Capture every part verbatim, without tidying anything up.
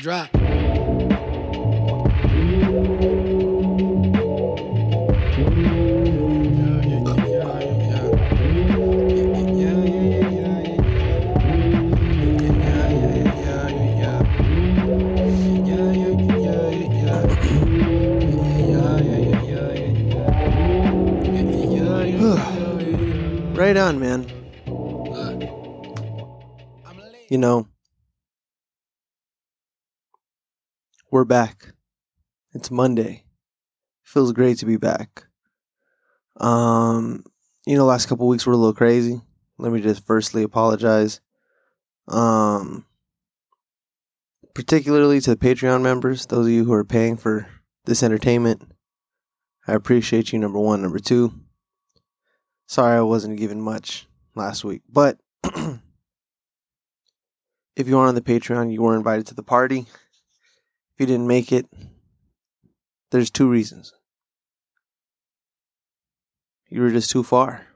Drop. Right on, man. You know, we're back. It's Monday. Feels great to be back. Um, you know, last couple weeks were a little crazy. Let me just firstly apologize. Um, particularly to the Patreon members, those of you who are paying for this entertainment. I appreciate you, number one. Number two, sorry I wasn't giving much last week, but if you aren't on the Patreon, you were invited to the party. If you didn't make it, there's two reasons. You were just too far,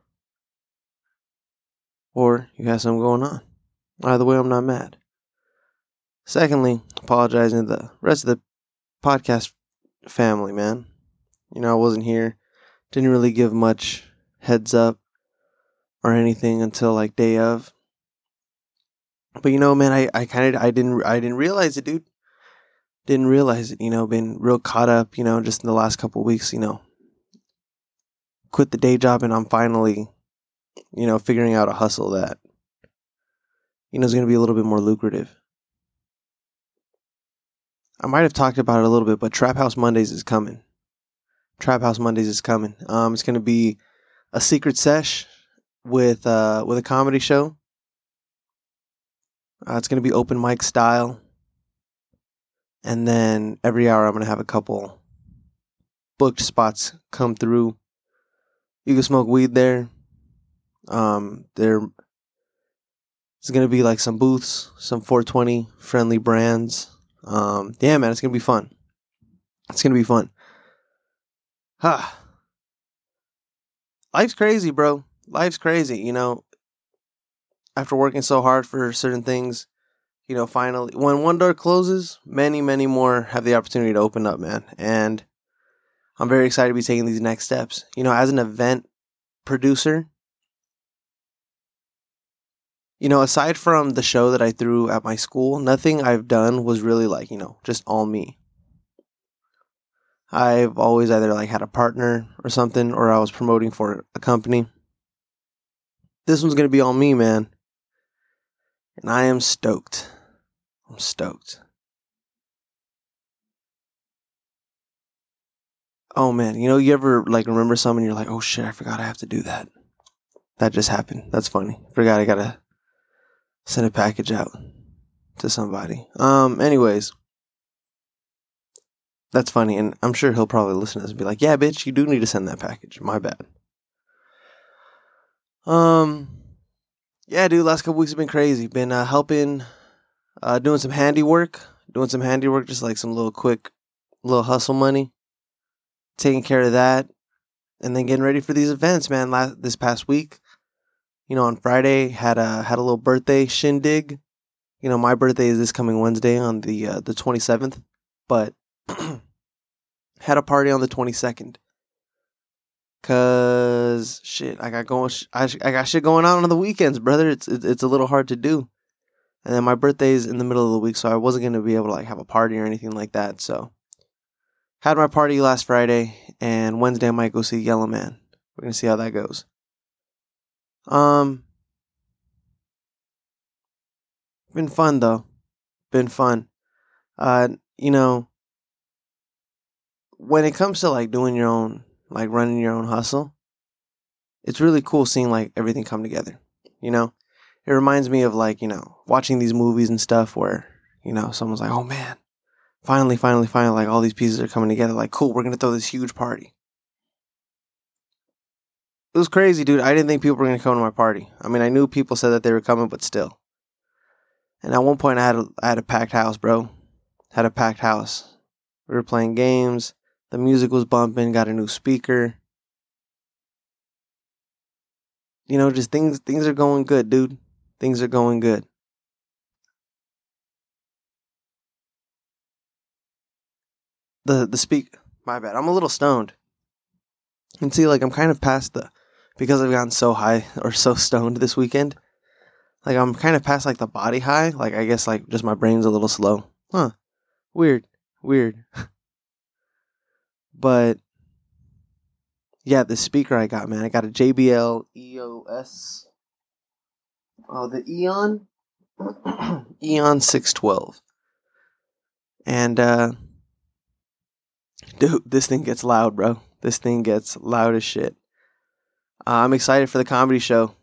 or you had something going on. Either way, I'm not mad. Secondly, apologizing to the rest of the podcast family, man. You know, I wasn't here, didn't really give much heads up or anything until like day of. But you know, man, I, I kind of I didn't I didn't realize it, dude. Didn't realize it. You know, been real caught up. You know, just in the last couple of weeks. You know, quit the day job, and I'm finally, you know, figuring out a hustle that, you know, is going to be a little bit more lucrative. I might have talked about it a little bit, but Trap House Mondays is coming. Trap House Mondays is coming. Um, it's going to be a secret sesh with uh, with a comedy show. Uh, it's going to be open mic style. And then every hour I'm going to have a couple booked spots come through. You can smoke weed there. Um, there it's going to be like some booths, some four twenty friendly brands. Um, yeah, man, it's going to be fun. It's going to be fun. Ha. Life's crazy, bro. Life's crazy, you know. After working so hard for certain things, you know, finally, when one door closes, many, many more have the opportunity to open up, man. And I'm very excited to be taking these next steps. You know, as an event producer, you know, aside from the show that I threw at my school, nothing I've done was really like, you know, just all me. I've always either like had a partner or something, or I was promoting for a company. This one's going to be all me, man. And I am stoked. I'm stoked. Oh, man. You know, you ever like remember something and you're like, oh, shit, I forgot I have to do that. That just happened. That's funny. Forgot I got to send a package out to somebody. Um, anyways. That's funny, and I'm sure he'll probably listen to this and be like, yeah, bitch, you do need to send that package. My bad. Um, yeah, dude, last couple weeks have been crazy. Been uh, helping, uh, doing some handiwork, doing some handiwork, just like some little quick, little hustle money. Taking care of that, and then getting ready for these events, man. Last, this past week, you know, on Friday, had a, had a little birthday shindig. You know, my birthday is this coming Wednesday on the uh, the twenty-seventh, but had a party on the twenty-second. Cause shit, I got going. I, I got shit going on on the weekends, brother. It's it, it's a little hard to do. And then my birthday is in the middle of the week, so I wasn't gonna be able to like have a party or anything like that. So had my party last Friday, and Wednesday I might go see Yellow Man. We're gonna see how that goes. Um, been fun though. Been fun. Uh, you know. When it comes to like doing your own, like running your own hustle, it's really cool seeing like everything come together, you know? It reminds me of like, you know, watching these movies and stuff where, you know, someone's like, oh man, finally, finally, finally, like all these pieces are coming together. Like, cool, we're going to throw this huge party. It was crazy, dude. I didn't think people were going to come to my party. I mean, I knew people said that they were coming, but still. And at one point I had a, I had a packed house, bro. Had a packed house. We were playing games. The music was bumping, got a new speaker. You know, just things things are going good, dude. Things are going good. the the speak. My bad. I'm a little stoned. You can see, like, I'm kind of past the, because I've gotten so high or so stoned this weekend. Like, I'm kind of past, like, the body high. Like, I guess, like, just my brain's a little slow. Huh. Weird. Weird. But, yeah, the speaker I got, man. I got a J B L E O S. Oh, the Eon. Eon six twelve. And, uh, dude, this thing gets loud, bro. This thing gets loud as shit. Uh, I'm excited for the comedy show.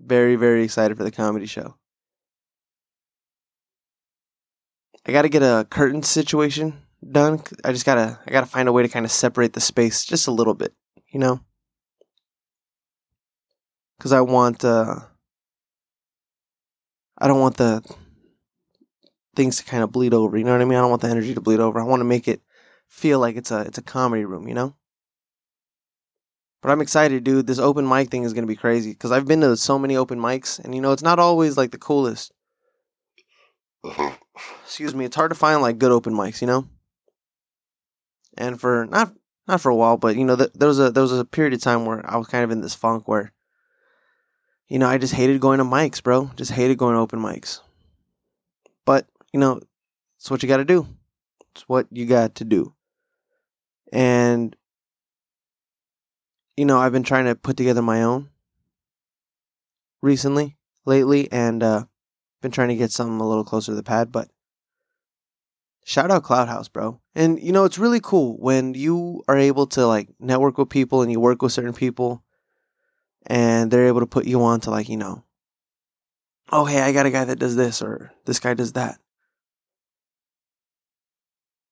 Very, very excited for the comedy show. I gotta get a curtain situation done. I just gotta, I gotta find a way to kind of separate the space just a little bit, you know? Because I want, uh, I don't want the things to kind of bleed over, you know what I mean? I don't want the energy to bleed over. I want to make it feel like it's a it's a comedy room, you know? But I'm excited, dude. This open mic thing is going to be crazy, because I've been to so many open mics, and, you know, it's not always, like, the coolest. Excuse me. It's hard to find, like, good open mics, you know? And for, not not for a while, but, you know, th- there was a there was a period of time where I was kind of in this funk where, you know, I just hated going to mics, bro. Just hated going to open mics. But, you know, it's what you got to do. It's what you got to do. And, you know, I've been trying to put together my own recently, lately, and uh, been trying to get something a little closer to the pad, but shout out Cloud House, bro. And, you know, it's really cool when you are able to, like, network with people and you work with certain people and they're able to put you on to, like, you know, oh, hey, I got a guy that does this or this guy does that.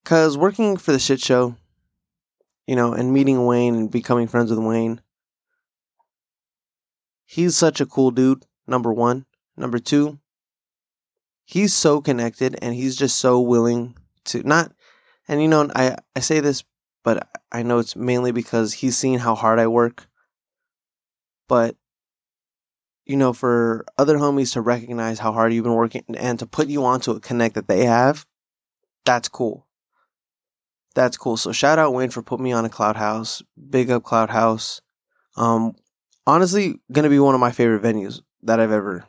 Because working for the shit show, you know, and meeting Wayne and becoming friends with Wayne. He's such a cool dude, number one. Number two, he's so connected and he's just so willing to not. And, you know, I, I say this, but I know it's mainly because he's seen how hard I work. But, you know, for other homies to recognize how hard you've been working and to put you onto a connect that they have, that's cool. That's cool. So shout out Wayne for putting me on a Cloud House. Big up Cloud House. Um, honestly, going to be one of my favorite venues that I've ever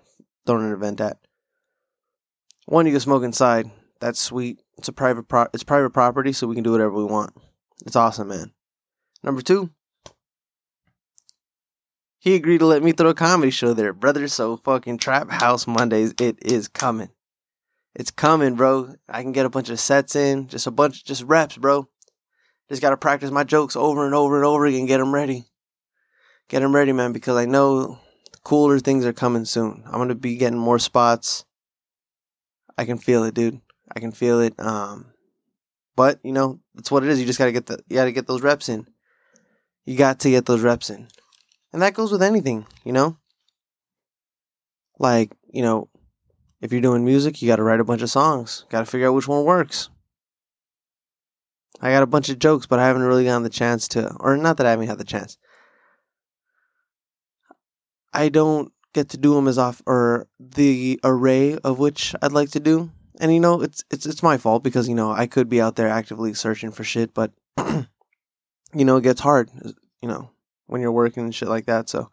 thrown an event at. One, you can smoke inside. That's sweet. It's a private pro- It's private property, so we can do whatever we want. It's awesome, man. Number two, he agreed to let me throw a comedy show there, brother. So fucking Trap House Mondays, it is coming. It's coming, bro. I can get a bunch of sets in. Just a bunch, just reps, bro. Just got to practice my jokes over and over and over again. Get them ready. Get them ready, man, because I know cooler things are coming soon. I'm going to be getting more spots. I can feel it, dude. I can feel it. Um, but, you know, that's what it is. You just got to get the, you got to get those reps in. You got to get those reps in. And that goes with anything, you know? Like, you know, if you're doing music, you got to write a bunch of songs. Got to figure out which one works. I got a bunch of jokes, but I haven't really gotten the chance to, or not that I haven't had the chance. I don't get to do them as off, or the array of which I'd like to do. And, you know, it's it's it's my fault because, you know, I could be out there actively searching for shit, but, you know, it gets hard, you know, when you're working and shit like that. So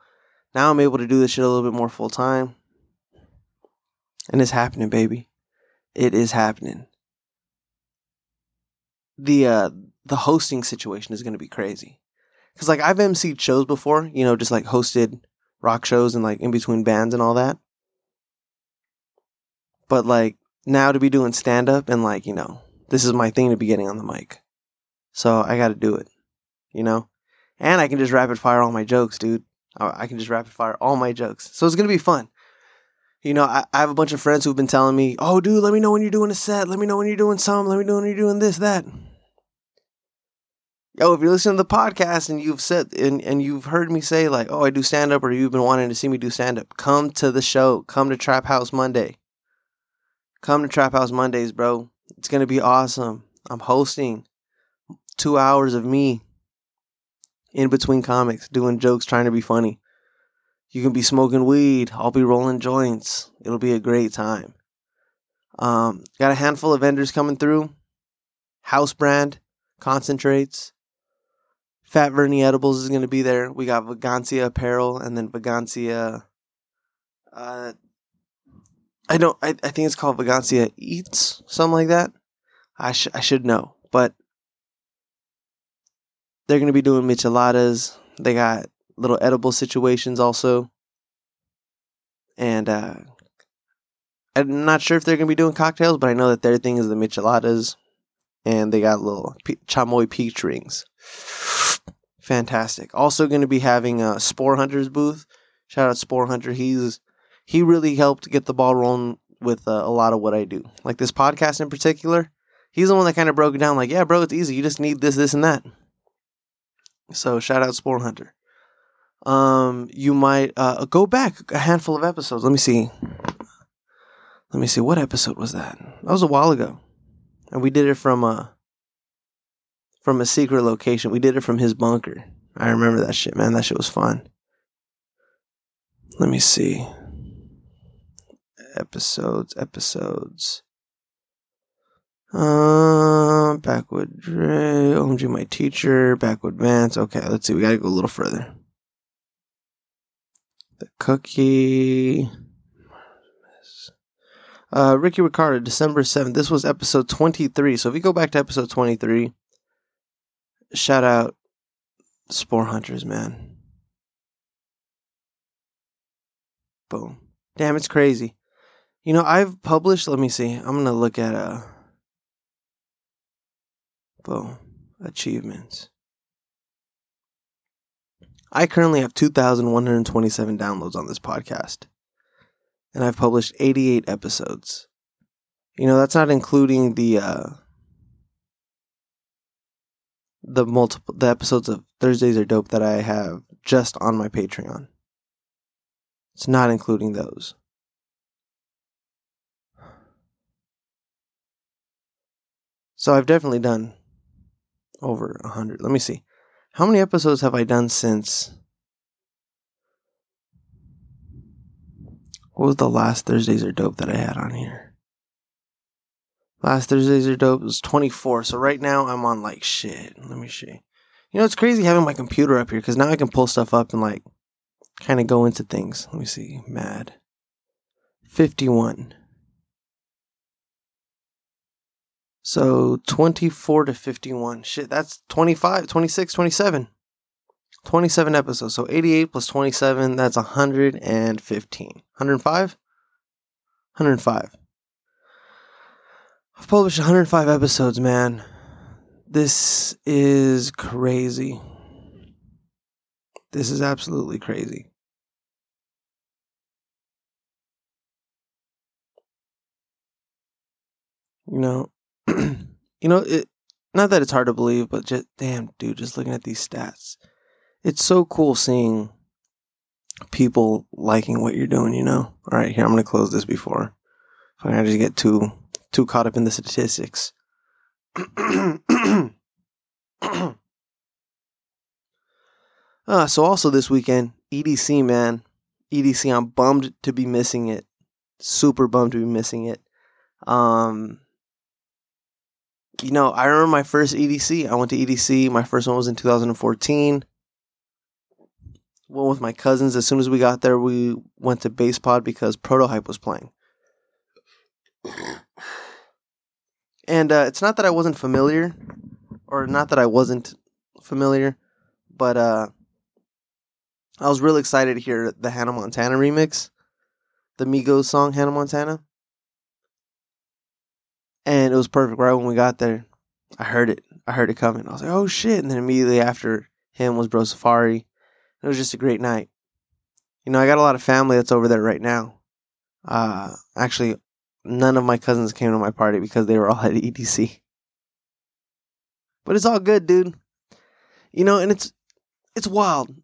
now I'm able to do this shit a little bit more full time. And it's happening, baby. It is happening. The uh, the hosting situation is going to be crazy. Because, like, I've emceed shows before, you know, just, like, hosted rock shows and, like, in between bands and all that. But, like, now to be doing stand-up and, like, you know, this is my thing to be getting on the mic. So I got to do it, you know? And I can just rapid-fire all my jokes, dude. I can just rapid-fire all my jokes. So it's going to be fun. You know, I, I have a bunch of friends who've been telling me, oh, dude, let me know when you're doing a set. Let me know when you're doing some. Let me know when you're doing this, that. Yo, if you're listening to the podcast and you've said and, and you've heard me say, like, oh, I do stand-up, or you've been wanting to see me do stand-up, come to the show. Come to Trap House Monday. Come to Trap House Mondays, bro. It's going to be awesome. I'm hosting two hours of me in between comics, doing jokes, trying to be funny. You can be smoking weed. I'll be rolling joints. It'll be a great time. Um, got a handful of vendors coming through. House brand concentrates. Fat Vernie Edibles is going to be there. We got Vagantia Apparel, and then Vagantia... Uh, I don't... I, I think it's called Vagantia Eats, something like that. I, sh- I should know, but... They're going to be doing micheladas. They got little edible situations also. And uh, I'm not sure if they're going to be doing cocktails, but I know that their thing is the micheladas. And they got little pe- chamoy peach rings. Fantastic. Also going to be having a Spore Hunter's booth. Shout out Spore Hunter. He's He really helped get the ball rolling with uh, a lot of what I do. Like this podcast in particular. He's the one that kind of broke it down like, yeah, bro, it's easy. You just need this, this, and that. So shout out Spore Hunter. Um, you might uh, go back a handful of episodes. Let me see. Let me see. What episode was that? That was a while ago, and we did it from a from a secret location. We did it from his bunker. I remember that shit, man. That shit was fun. Let me see. Episodes, episodes. Uh, Backwood Dre, O M G My Teacher, Backwood Vance. Okay, let's see. We gotta go a little further. The Cookie. Uh, Ricky Ricardo, December seventh. This was episode twenty-three. So if you go back to episode twenty-three, shout out Spore Hunters, man. Boom. Damn, it's crazy. You know, I've published, let me see. I'm gonna look at, uh, boom. Achievements. I currently have two thousand one hundred twenty-seven downloads on this podcast. And I've published eighty-eight episodes. You know, that's not including the uh, the multiple the episodes of Thursdays Are Dope that I have just on my Patreon. It's not including those. So I've definitely done over one hundred. Let me see. How many episodes have I done since? What was the last Thursdays Are Dope that I had on here? Last Thursdays Are Dope was twenty-four. So right now I'm on like shit. Let me see. You know, it's crazy having my computer up here because now I can pull stuff up and like kind of go into things. Let me see. M A D. fifty-one. So, twenty-four to fifty-one. Shit, that's twenty-five, twenty-six, twenty-seven. twenty-seven episodes. So, eighty-eight plus twenty-seven, that's one hundred fifteen. one hundred five? one hundred five. I've published one hundred five episodes, man. This is crazy. This is absolutely crazy. You know... you know, it. Not that it's hard to believe, but just damn, dude, just looking at these stats, it's so cool seeing people liking what you're doing. You know, all right, here I'm gonna close this before if I just get too too caught up in the statistics. uh, so also this weekend, E D C man, E D C. I'm bummed to be missing it. Super bummed to be missing it. Um. You know, I remember my first E D C. I went to E D C. My first one was in two thousand fourteen. Went with my cousins. As soon as we got there, we went to Base Pod because ProtoHype was playing. And uh, it's not that I wasn't familiar, or not that I wasn't familiar, but uh, I was really excited to hear the Hannah Montana remix, the Migos song Hannah Montana. And it was perfect. Right when we got there, I heard it. I heard it coming. I was like, oh, shit. And then immediately after him was Bro Safari. It was just a great night. You know, I got a lot of family that's over there right now. Uh, actually, none of my cousins came to my party because they were all at E D C. But it's all good, dude. You know, and it's it's wild.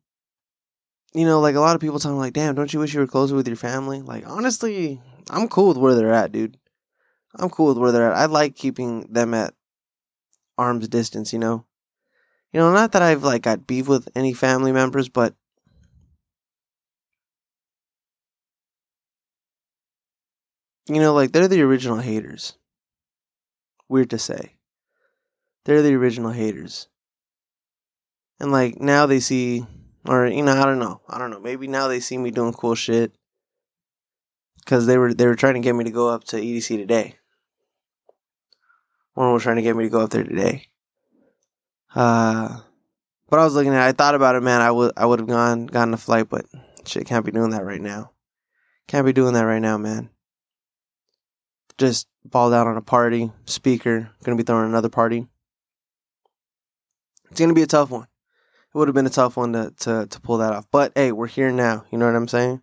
You know, like a lot of people tell me, like, damn, don't you wish you were closer with your family? Like, honestly, I'm cool with where they're at, dude. I'm cool with where they're at. I like keeping them at arm's distance, you know? You know, not that I've, like, got beef with any family members, but... You know, like, they're the original haters. Weird to say. they're the original haters. And like now they see, or you know, I don't know, I don't know. Maybe now they see me doing cool shit because they were they were trying to get me to go up to E D C today. One was trying to get me to go up there today. Uh, but I was looking at, I thought about it, man. I would I would have gone gotten a flight, but shit, can't be doing that right now. Can't be doing that right now, man. Just balled out on a party. Speaker. Gonna be throwing another party. It's gonna be a tough one. It would have been a tough one to, to, to pull that off. But hey, we're here now. You know what I'm saying?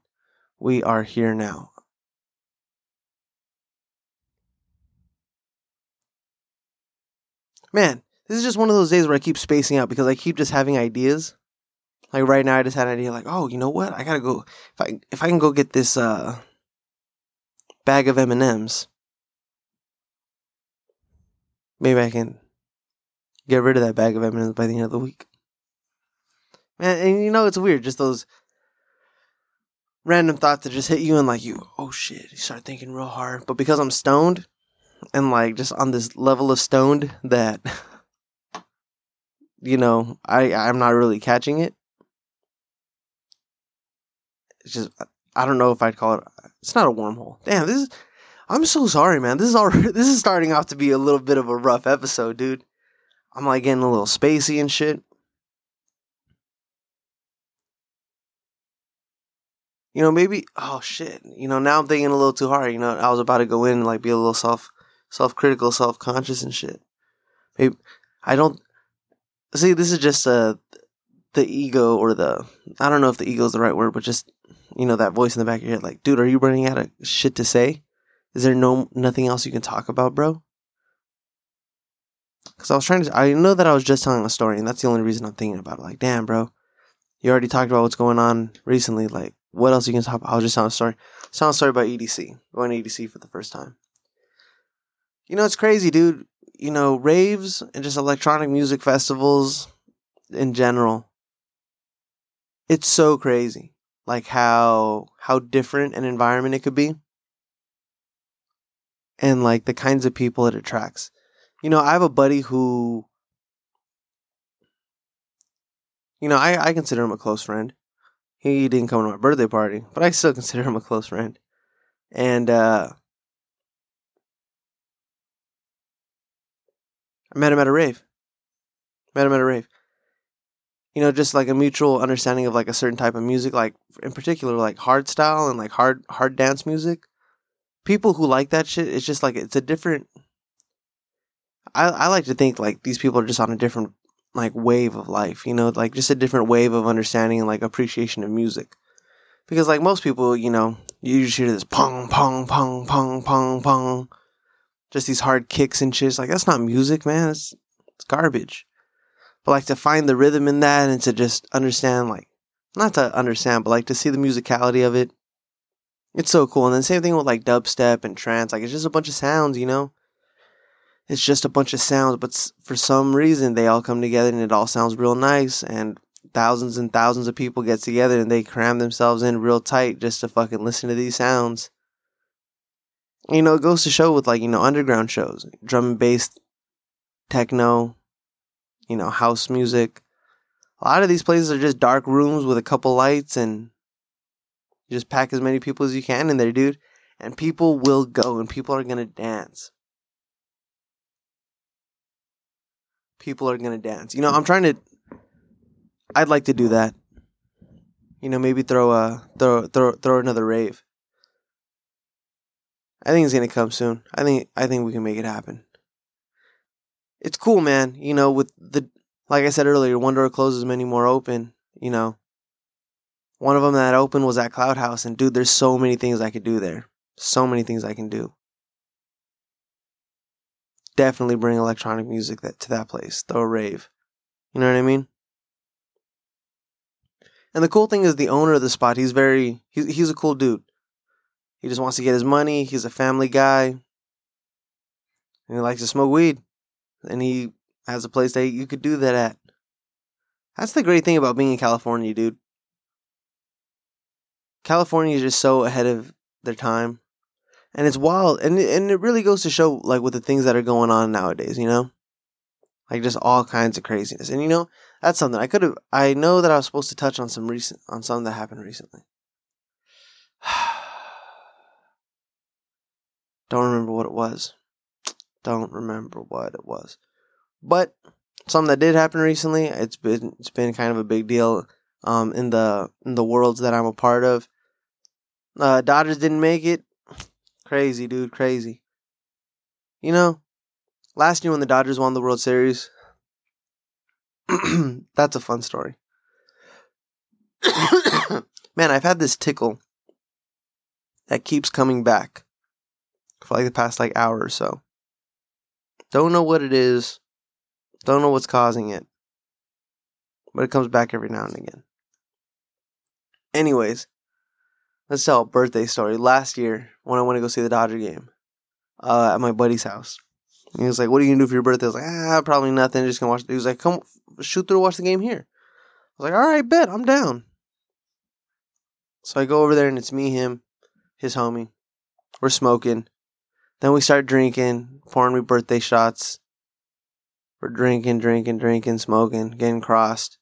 We are here now. Man, this is just one of those days where I keep spacing out because I keep just having ideas. Like right now, I just had an idea like, oh, you know what? I gotta go. If I if I can go get this uh, bag of M and M's, maybe I can get rid of that bag of M and M's by the end of the week. Man, and you know, it's weird. Just those random thoughts that just hit you and like you, oh shit, you start thinking real hard. But because I'm stoned, and like just on this level of stoned that, you know, I, I'm not really catching it. It's just, I don't know if I'd call it, it's not a wormhole. Damn, this is, I'm so sorry, man. This is all, this is starting off to be a little bit of a rough episode, dude. I'm like getting a little spacey and shit. You know, maybe, oh shit, you know, now I'm thinking a little too hard. You know, I was about to go in and like be a little self Self-critical, self-conscious and shit. Maybe I don't... See, this is just uh, the ego or the... I don't know if the ego is the right word, but just, you know, that voice in the back of your head. Like, dude, are you running out of shit to say? Is there no nothing else you can talk about, bro? Because I was trying to... I know that I was just telling a story, and that's the only reason I'm thinking about it. Like, damn, bro. You already talked about what's going on recently. Like, what else you can talk about? I was just telling a story. Telling a story about E D C. Going to E D C for the first time. You know, it's crazy, dude. You know, raves and just electronic music festivals in general. It's so crazy. Like how how different an environment it could be. And like the kinds of people it attracts. You know, I have a buddy who... You know, I, I consider him a close friend. He didn't come to my birthday party, but I still consider him a close friend. And, uh... I met him at a rave. Met him at a rave. You know, just like a mutual understanding of like a certain type of music, like in particular, like hard style and like hard hard dance music. People who like that shit, it's just like it's a different. I I like to think like these people are just on a different like wave of life, you know, like just a different wave of understanding and like appreciation of music. Because like most people, you know, you just hear this pong pong pong pong pong pong. Just these hard kicks and shit. It's like, that's not music, man. It's, it's garbage. But, like, to find the rhythm in that and to just understand, like, not to understand, but, like, to see the musicality of it. It's so cool. And then same thing with, like, dubstep and trance. Like, it's just a bunch of sounds, you know? It's just a bunch of sounds. But for some reason, they all come together and it all sounds real nice. And thousands and thousands of people get together and they cram themselves in real tight just to fucking listen to these sounds. You know, it goes to show with, like, you know, underground shows, drum and bass, techno, you know, house music. A lot of these places are just dark rooms with a couple lights and you just pack as many people as you can in there, dude. And people will go and people are going to dance. People are going to dance. You know, I'm trying to, I'd like to do that. You know, maybe throw a, throw, throw, throw another rave. I think it's going to come soon. I think I think we can make it happen. It's cool, man. You know, with the, like I said earlier, one door closes, many more open, you know. One of them that opened was at Cloud House, and dude, there's so many things I could do there. So many things I can do. Definitely bring electronic music that to that place. Throw a rave. You know what I mean? And the cool thing is the owner of the spot, he's very, he's, he's a cool dude. He just wants to get his money. He's a family guy. And he likes to smoke weed. And he has a place that you could do that at. That's the great thing about being in California, dude. California is just so ahead of their time. And it's wild. And, and it really goes to show, like, with the things that are going on nowadays, you know? Like, just all kinds of craziness. And, you know, that's something I could have... I know that I was supposed to touch on some recent... on something that happened recently. Don't remember what it was. Don't remember what it was. But something that did happen recently, it's been it's been kind of a big deal um, in the in the worlds that I'm a part of. Uh, Dodgers didn't make it. Crazy, dude, crazy. You know, last year when the Dodgers won the World Series, that's a fun story. Man, I've had this tickle that keeps coming back for like the past like hour or so. Don't know what it is. Don't know what's causing it. But it comes back every now and again. Anyways, let's tell a birthday story. Last year, when I went to go see the Dodger game uh, at my buddy's house. He was like, what are you going to do for your birthday? I was like, ah, probably nothing. I'm just going to watch it. He was like, come shoot through, watch the game here. I was like, all right, bet. I'm down. So I go over there and it's me, him, his homie. We're smoking. Then we start drinking, pouring me birthday shots. We're drinking, drinking, drinking, smoking, getting crossed.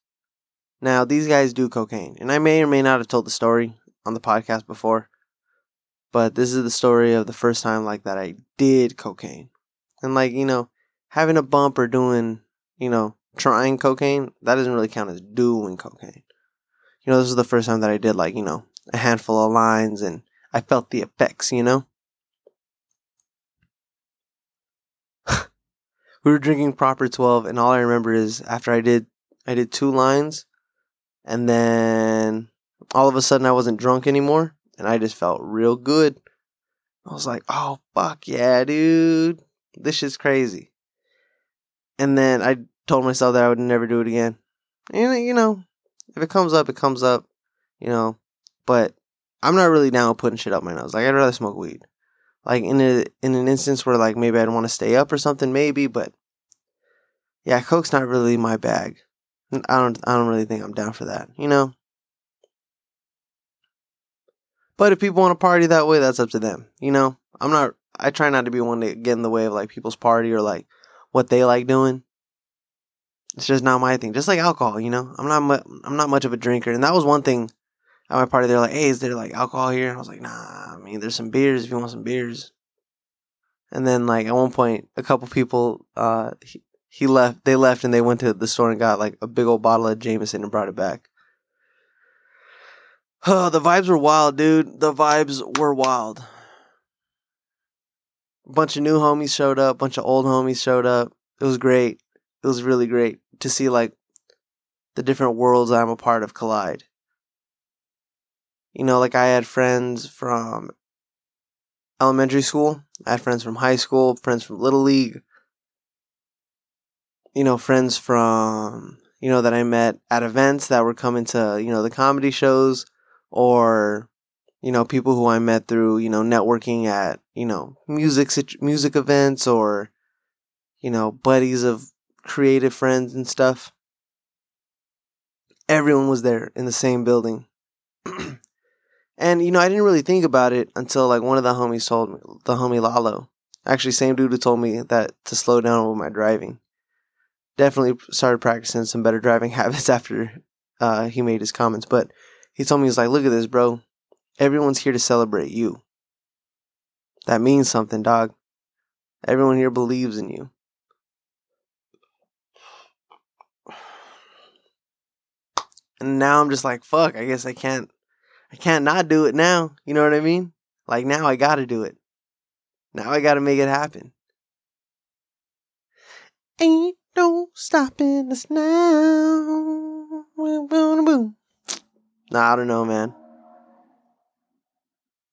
Now, these guys do cocaine. And I may or may not have told the story on the podcast before. But this is the story of the first time, like, that I did cocaine. And, like, you know, having a bump or doing, you know, trying cocaine, that doesn't really count as doing cocaine. You know, this is the first time that I did, like, you know, a handful of lines and I felt the effects, you know? We were drinking Proper twelve, and all I remember is after I did, I did two lines, and then all of a sudden I wasn't drunk anymore, and I just felt real good. I was like, oh, fuck yeah, dude. This shit's crazy. And then I told myself that I would never do it again. And, you know, if it comes up, it comes up, you know, but I'm not really down with putting shit up my nose. Like, I'd rather smoke weed. Like, in a in an instance where, like, maybe I'd want to stay up or something, maybe, but, yeah, coke's not really my bag. I don't I don't really think I'm down for that, you know? But if people want to party that way, that's up to them, you know? I'm not, I try not to be one to get in the way of, like, people's party or, like, what they like doing. It's just not my thing. Just like alcohol, you know? I'm not mu- I'm not much of a drinker, and that was one thing. At my party, they're like, hey, is there, like, alcohol here? And I was like, nah, I mean, there's some beers if you want some beers. And then, like, at one point, a couple people, uh, he, he left, they left, and they went to the store and got, like, a big old bottle of Jameson and brought it back. Oh, the vibes were wild, dude. The vibes were wild. A bunch of new homies showed up. A bunch of old homies showed up. It was great. It was really great to see, like, the different worlds I'm a part of collide. You know, like, I had friends from elementary school, I had friends from high school, friends from Little League, you know, friends from, you know, that I met at events that were coming to, you know, the comedy shows, or, you know, people who I met through, you know, networking at, you know, music music events, or, you know, buddies of creative friends and stuff. Everyone was there in the same building. And, you know, I didn't really think about it until, like, one of the homies told me, the homie Lalo. Actually, same dude who told me that to slow down with my driving. Definitely started practicing some better driving habits after uh, he made his comments. But he told me, he was like, look at this, bro. Everyone's here to celebrate you. That means something, dog. Everyone here believes in you. And now I'm just like, fuck, I guess I can't. I can't not do it now, you know what I mean? Like, now I gotta do it. Now I gotta make it happen. Ain't no stopping us now. Nah, I don't know, man.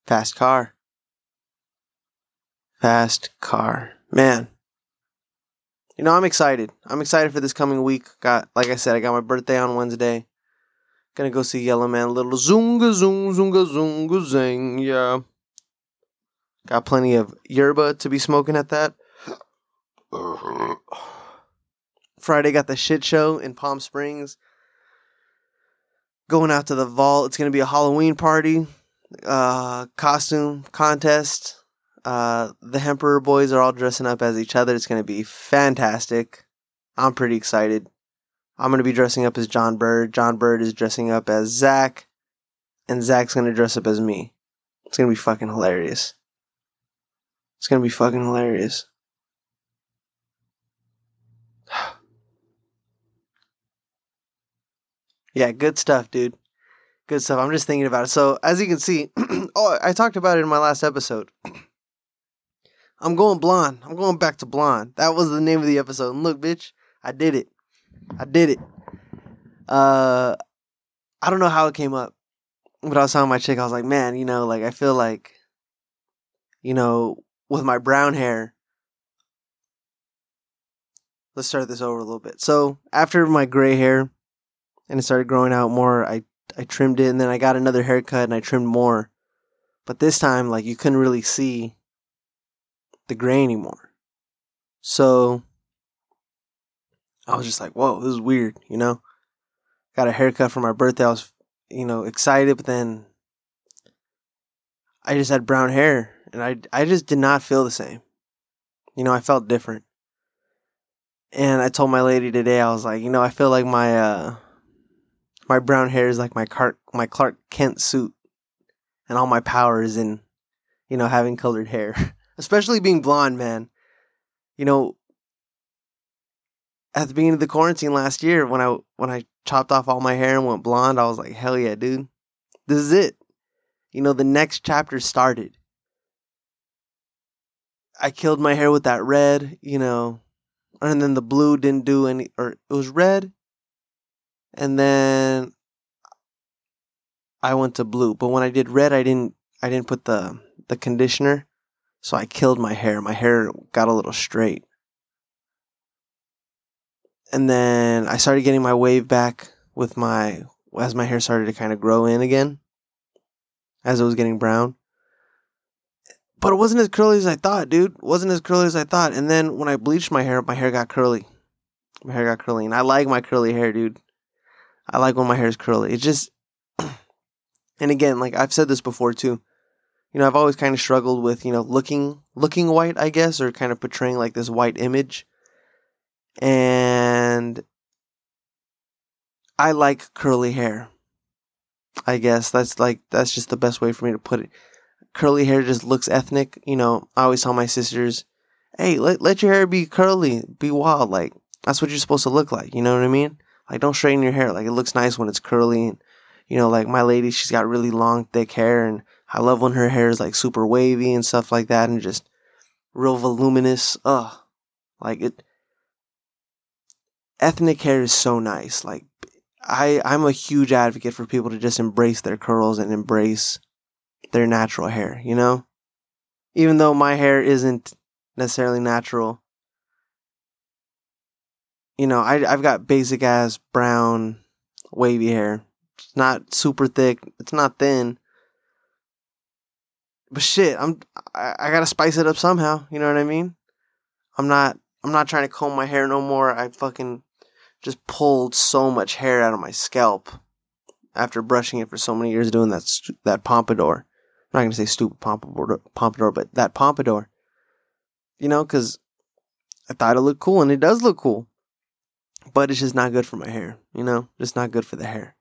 Fast car. Fast car. Man. You know, I'm excited. I'm excited for this coming week. Got, like I said, I got my birthday on Wednesday. Gonna go see Yellow Man, little zunga zung, zunga zunga zing, yeah. Got plenty of yerba to be smoking at that. Friday got the shit show in Palm Springs. Going out to the vault. It's gonna be a Halloween party, uh, costume contest. Uh, the Hemperer boys are all dressing up as each other. It's gonna be fantastic. I'm pretty excited. I'm going to be dressing up as John Bird. John Bird is dressing up as Zach. And Zach's going to dress up as me. It's going to be fucking hilarious. It's going to be fucking hilarious. Yeah, good stuff, dude. Good stuff. I'm just thinking about it. So, as you can see, oh, I talked about it in my last episode. I'm going blonde. I'm going back to blonde. That was the name of the episode. And look, bitch, I did it. I did it. Uh, I don't know how it came up. But I was telling my chick, I was like, man, you know, like, I feel like, you know, with my brown hair, let's start this over a little bit. So, after my gray hair, and it started growing out more, I, I trimmed it, and then I got another haircut, and I trimmed more. But this time, like, you couldn't really see the gray anymore. So, I was just like, whoa, this is weird, you know? Got a haircut for my birthday, I was you know, excited, but then I just had brown hair and I, I just did not feel the same. You know, I felt different. And I told my lady today, I was like, you know, I feel like my, uh, my brown hair is like my Clark, my Clark Kent suit, and all my power is in, you know, having colored hair, especially being blonde, man. You know, at the beginning of the quarantine last year, when I, when I, chopped off all my hair and went blonde, I was like, hell yeah, dude. This is it. You know, the next chapter started. I killed my hair with that red, you know, and then the blue didn't do any, or it was red, and then I went to blue. But when I did red, I didn't, I didn't put the, the conditioner, so I killed my hair. My hair got a little straight. And then I started getting my wave back with my, as my hair started to kind of grow in again, as it was getting brown. But it wasn't as curly as I thought, dude. It wasn't as curly as I thought. And then when I bleached my hair, my hair got curly. My hair got curly. And I like my curly hair, dude. I like when my hair is curly. It's just, and again, like I've said this before too, you know, I've always kind of struggled with, you know, looking, looking white, I guess, or kind of portraying like this white image. And I like curly hair. I guess that's like, that's just the best way for me to put it. Curly hair just looks ethnic. You know, I always tell my sisters, hey, let, let your hair be curly, be wild. Like, that's what you're supposed to look like. You know what I mean? Like, don't straighten your hair. Like, it looks nice when it's curly. And, you know, like my lady, she's got really long, thick hair. And I love when her hair is like super wavy and stuff like that. And just real voluminous. Ugh. Like it. Ethnic hair is so nice. Like, I, I'm a huge advocate for people to just embrace their curls and embrace their natural hair, you know? Even though my hair isn't necessarily natural, you know, I, I've got basic ass brown wavy hair. It's not super thick. It's not thin. But shit, I'm, I, I gotta spice it up somehow. You know what I mean? I'm not, I'm not trying to comb my hair no more. I fucking just pulled so much hair out of my scalp after brushing it for so many years doing that stu- that pompadour. I'm not going to say stupid pompadour, pompadour, but that pompadour. You know, because I thought it looked cool, and it does look cool. But it's just not good for my hair, you know? Just not good for the hair.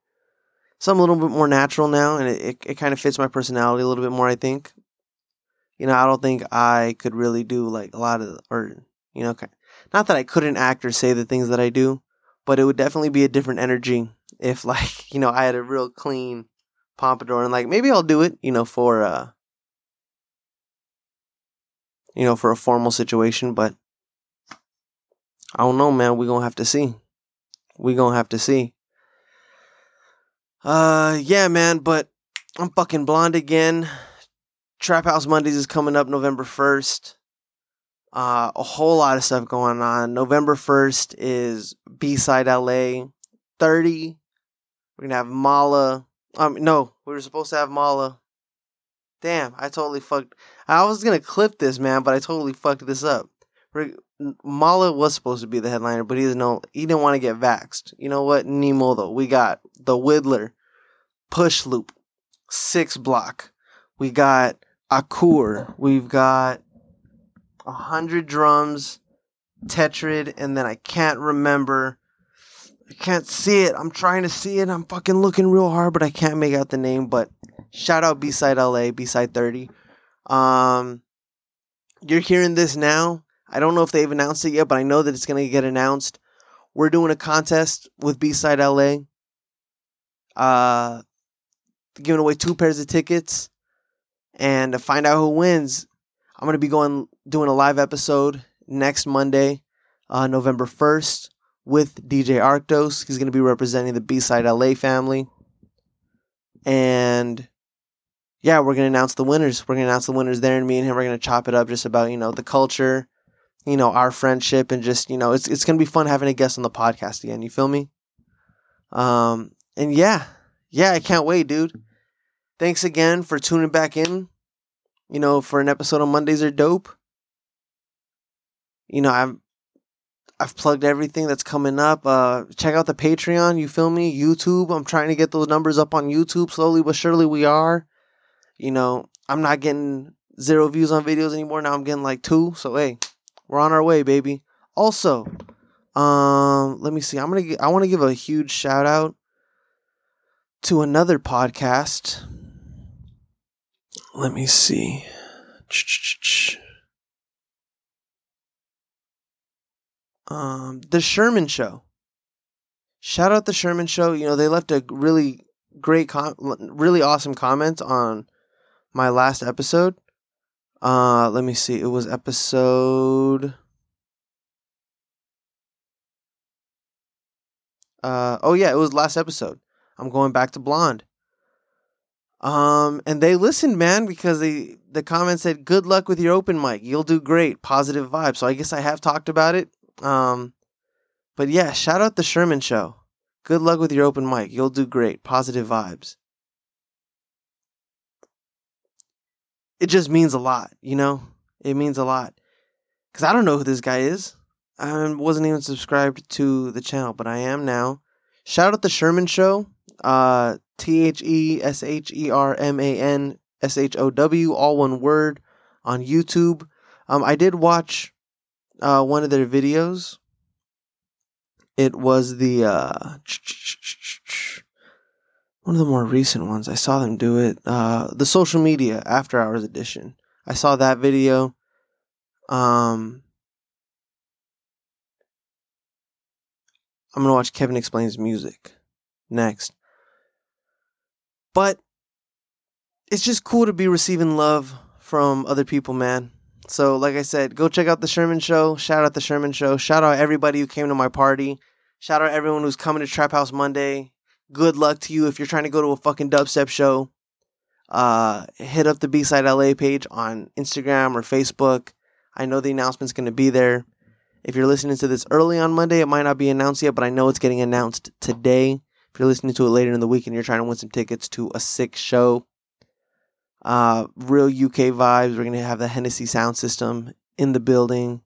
So I'm a little bit more natural now, and it, it, it kind of fits my personality a little bit more, I think. You know, I don't think I could really do, like, a lot of... or you know, not that I couldn't act or say the things that I do, but it would definitely be a different energy if, like, you know, I had a real clean pompadour and, like, maybe I'll do it, you know, for, uh, you know, for a formal situation, but I don't know, man. We're going to have to see. We're going to have to see. Uh, yeah, man, but I'm fucking blonde again. Trap House Mondays is coming up November first. Uh, a whole lot of stuff going on. November first is B-Side L A. thirty. We're going to have Mala. Um, no, we were supposed to have Mala. Damn, I totally fucked. I was going to clip this, man, but I totally fucked this up. We're, Mala was supposed to be the headliner, but he didn't, know, he didn't want to get vaxxed. You know what? Nemo, though. We got The Whittler. Push Loop. Six Block. We got Akur. We've got... a hundred drums, Tetrid, and then I can't remember. I can't see it. I'm trying to see it. I'm fucking looking real hard, but I can't make out the name. But shout out B-Side L A, B-Side thirty. Um, you're hearing this now. I don't know if they've announced it yet, but I know that it's going to get announced. We're doing a contest with B-Side L A. Uh, giving away two pairs of tickets. And to find out who wins, I'm going to be going doing a live episode next Monday, uh, November first, with D J Arctos. He's going to be representing the B-Side L A family. And yeah, we're going to announce the winners. We're going to announce the winners there, and me and him are going to chop it up just about, you know, the culture, you know, our friendship, and just, you know, it's it's going to be fun having a guest on the podcast again. You feel me? Um, and yeah, yeah, I can't wait, dude. Thanks again for tuning back in, you know, for an episode on Mondays Are Dope. You know, I've, I've plugged everything that's coming up. Uh, check out the Patreon. You feel me? YouTube. I'm trying to get those numbers up on YouTube slowly, but surely we are. You know, I'm not getting zero views on videos anymore. Now I'm getting like two. So, hey, we're on our way, baby. Also, um, let me see. I'm going to, I want to give a huge shout out to another podcast. Let me see. Ch-ch-ch-ch. Um, The Sherman Show. Shout out The Sherman Show. You know, they left a really great, com- really awesome comment on my last episode. Uh, let me see. It was episode... Uh, oh, yeah, it was last episode. I'm going back to Blonde. Um, and they listened, man, because they, the comment said, good luck with your open mic. You'll do great. Positive vibe. So I guess I have talked about it. Um, but yeah, shout out The Sherman Show. Good luck with your open mic. You'll do great. Positive vibes. It just means a lot, you know? It means a lot. Because I don't know who this guy is. I wasn't even subscribed to the channel, but I am now. Shout out The Sherman Show. Uh, T H E S H E R M A N S H O W, all one word, on YouTube. Um, I did watch... Uh, one of their videos. It was the uh, one of the more recent ones. I saw them do it. Uh, the social media after hours edition. I saw that video. Um, I'm gonna watch Kevin Explains Music next. But it's just cool to be receiving love from other people, man. So, like I said, go check out The Sherman Show. Shout out The Sherman Show. Shout out everybody who came to my party. Shout out everyone who's coming to Trap House Monday. Good luck to you if you're trying to go to a fucking dubstep show. Uh, hit up the B-Side L A page on Instagram or Facebook. I know the announcement's going to be there. If you're listening to this early on Monday, it might not be announced yet, but I know it's getting announced today. If you're listening to it later in the week and you're trying to win some tickets to a sick show, Uh, real U K vibes. We're going to have the Hennessy sound system in the building.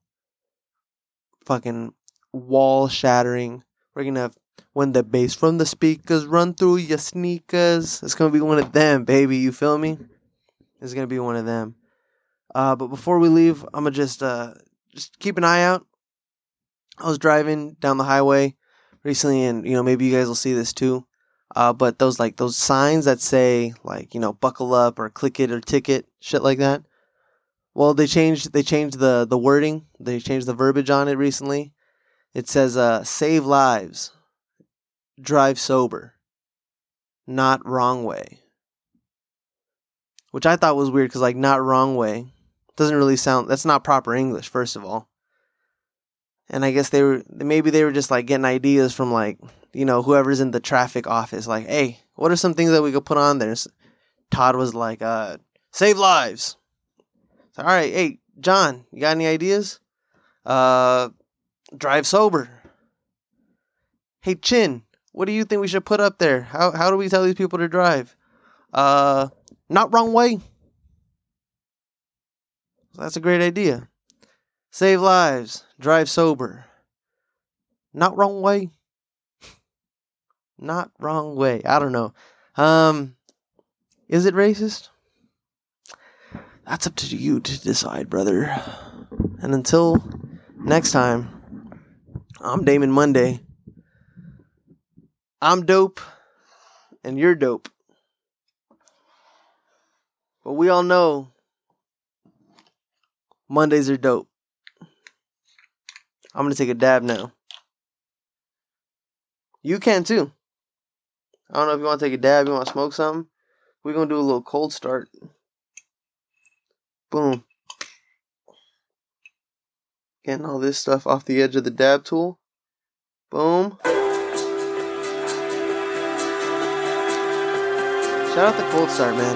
Fucking wall shattering. We're going to have when the bass from the speakers run through your sneakers. It's going to be one of them, baby. You feel me? It's going to be one of them. Uh, but before we leave, I'm going to just, uh, just keep an eye out. I was driving down the highway recently, and, you know, maybe you guys will see this too. Uh, but those like those signs that say like, you know, buckle up or click it or ticket, shit like that. Well, they changed they changed the, the wording. They changed the verbiage on it recently. It says uh, save lives, drive sober, not wrong way. Which I thought was weird because like not wrong way doesn't really sound. That's not proper English, first of all. And I guess they were, maybe they were just like getting ideas from like, you know, whoever's in the traffic office. Like, hey, what are some things that we could put on there? So Todd was like, uh, save lives. So, all right. Hey, John, you got any ideas? Uh, drive sober. Hey, Chin, what do you think we should put up there? How, how do we tell these people to drive? Uh, not wrong way. So that's a great idea. Save lives, drive sober. Not wrong way. Not wrong way. I don't know. Um, is it racist? That's up to you to decide, brother. And until next time. I'm Damon Monday. I'm dope, and you're dope. But we all know Mondays are dope. I'm going to take a dab now. You can too. I don't know if you want to take a dab, you want to smoke something. We're going to do a little cold start. Boom. Getting all this stuff off the edge of the dab tool. Boom. Shout out the cold start, man.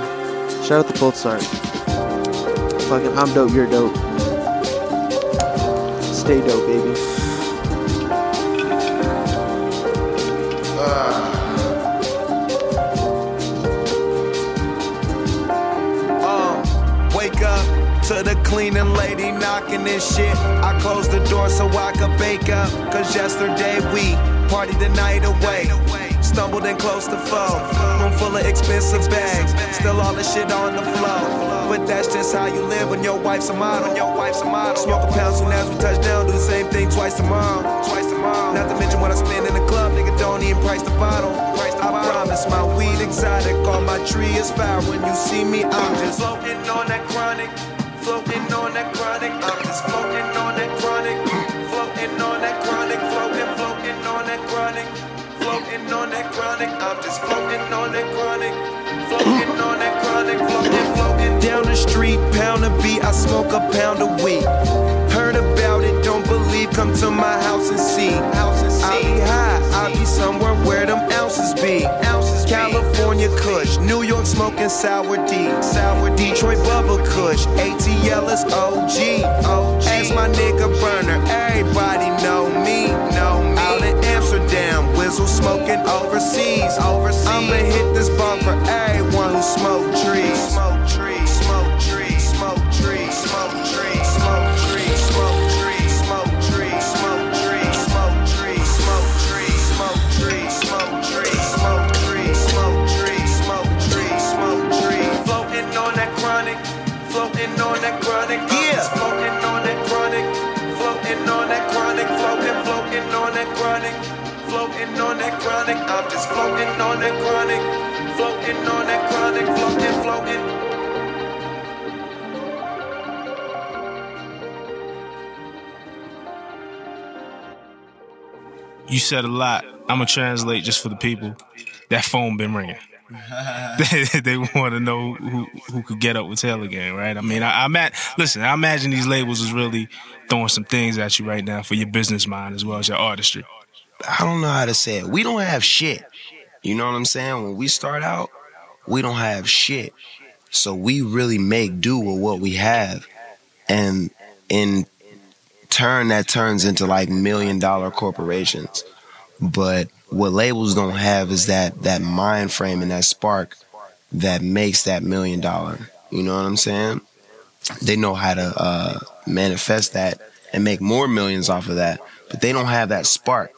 Shout out the cold start. Fucking I'm dope, you're dope. Stay dope, baby. To the cleaning lady knocking this shit. I closed the door so I could bake up, cause yesterday we partied the night away. Stumbled and close to foe. Room full of expensive bags. Still all the shit on the floor. But that's just how you live when your wife's a model. Smoke a pound soon as we touch down. Do the same thing twice tomorrow. Not to mention what I spend in the club. Nigga don't even price the bottle. I promise my weed exotic. On my tree is fire. When you see me I'm just floating on that chronic. Floating on that chronic, I'm just floating on that chronic. Floating on that chronic, floating, floating on that chronic. Floating on that chronic, I'm just floating on that chronic. Floating on that chronic, floating, floating down the street, pound a beat, I smoke a pound a week. Heard about it, don't believe, come to my house and see. I'll be high, I'll be somewhere where them ounces be. California Kush, New York smoking sour D, sour Detroit bubble Kush, A T L is O G. Ask my nigga Burner, everybody know me. Out in Amsterdam, whistle smoking overseas. I'ma hit this bomb for everyone who smoke trees. Smoke trees, smoke trees, smoke trees, smoke trees, smoke trees, smoke trees, smoke trees, smoke trees, smoke trees, smoke trees, smoke trees, smoke trees, smoke trees. Floating on that chronic, yeah. Floating on that chronic, floating on that chronic, floating, floating on that chronic, floating on that chronic. I'm just floating on that chronic, floating on that chronic, floating, floating. You said a lot. I'ma translate just for the people. That phone been ringing. they, they want to know who, who could get up with Taylor Gang, right? I mean, I, I'm at, listen, I imagine these labels is really throwing some things at you right now for your business mind as well as your artistry. I don't know how to say it. We don't have shit. You know what I'm saying? When we start out, we don't have shit. So we really make do with what we have. And in turn, that turns into like million dollar corporations. But what labels don't have is that that mind frame and that spark that makes that million dollar. You know what I'm saying? They know how to uh, manifest that and make more millions off of that, but they don't have that spark.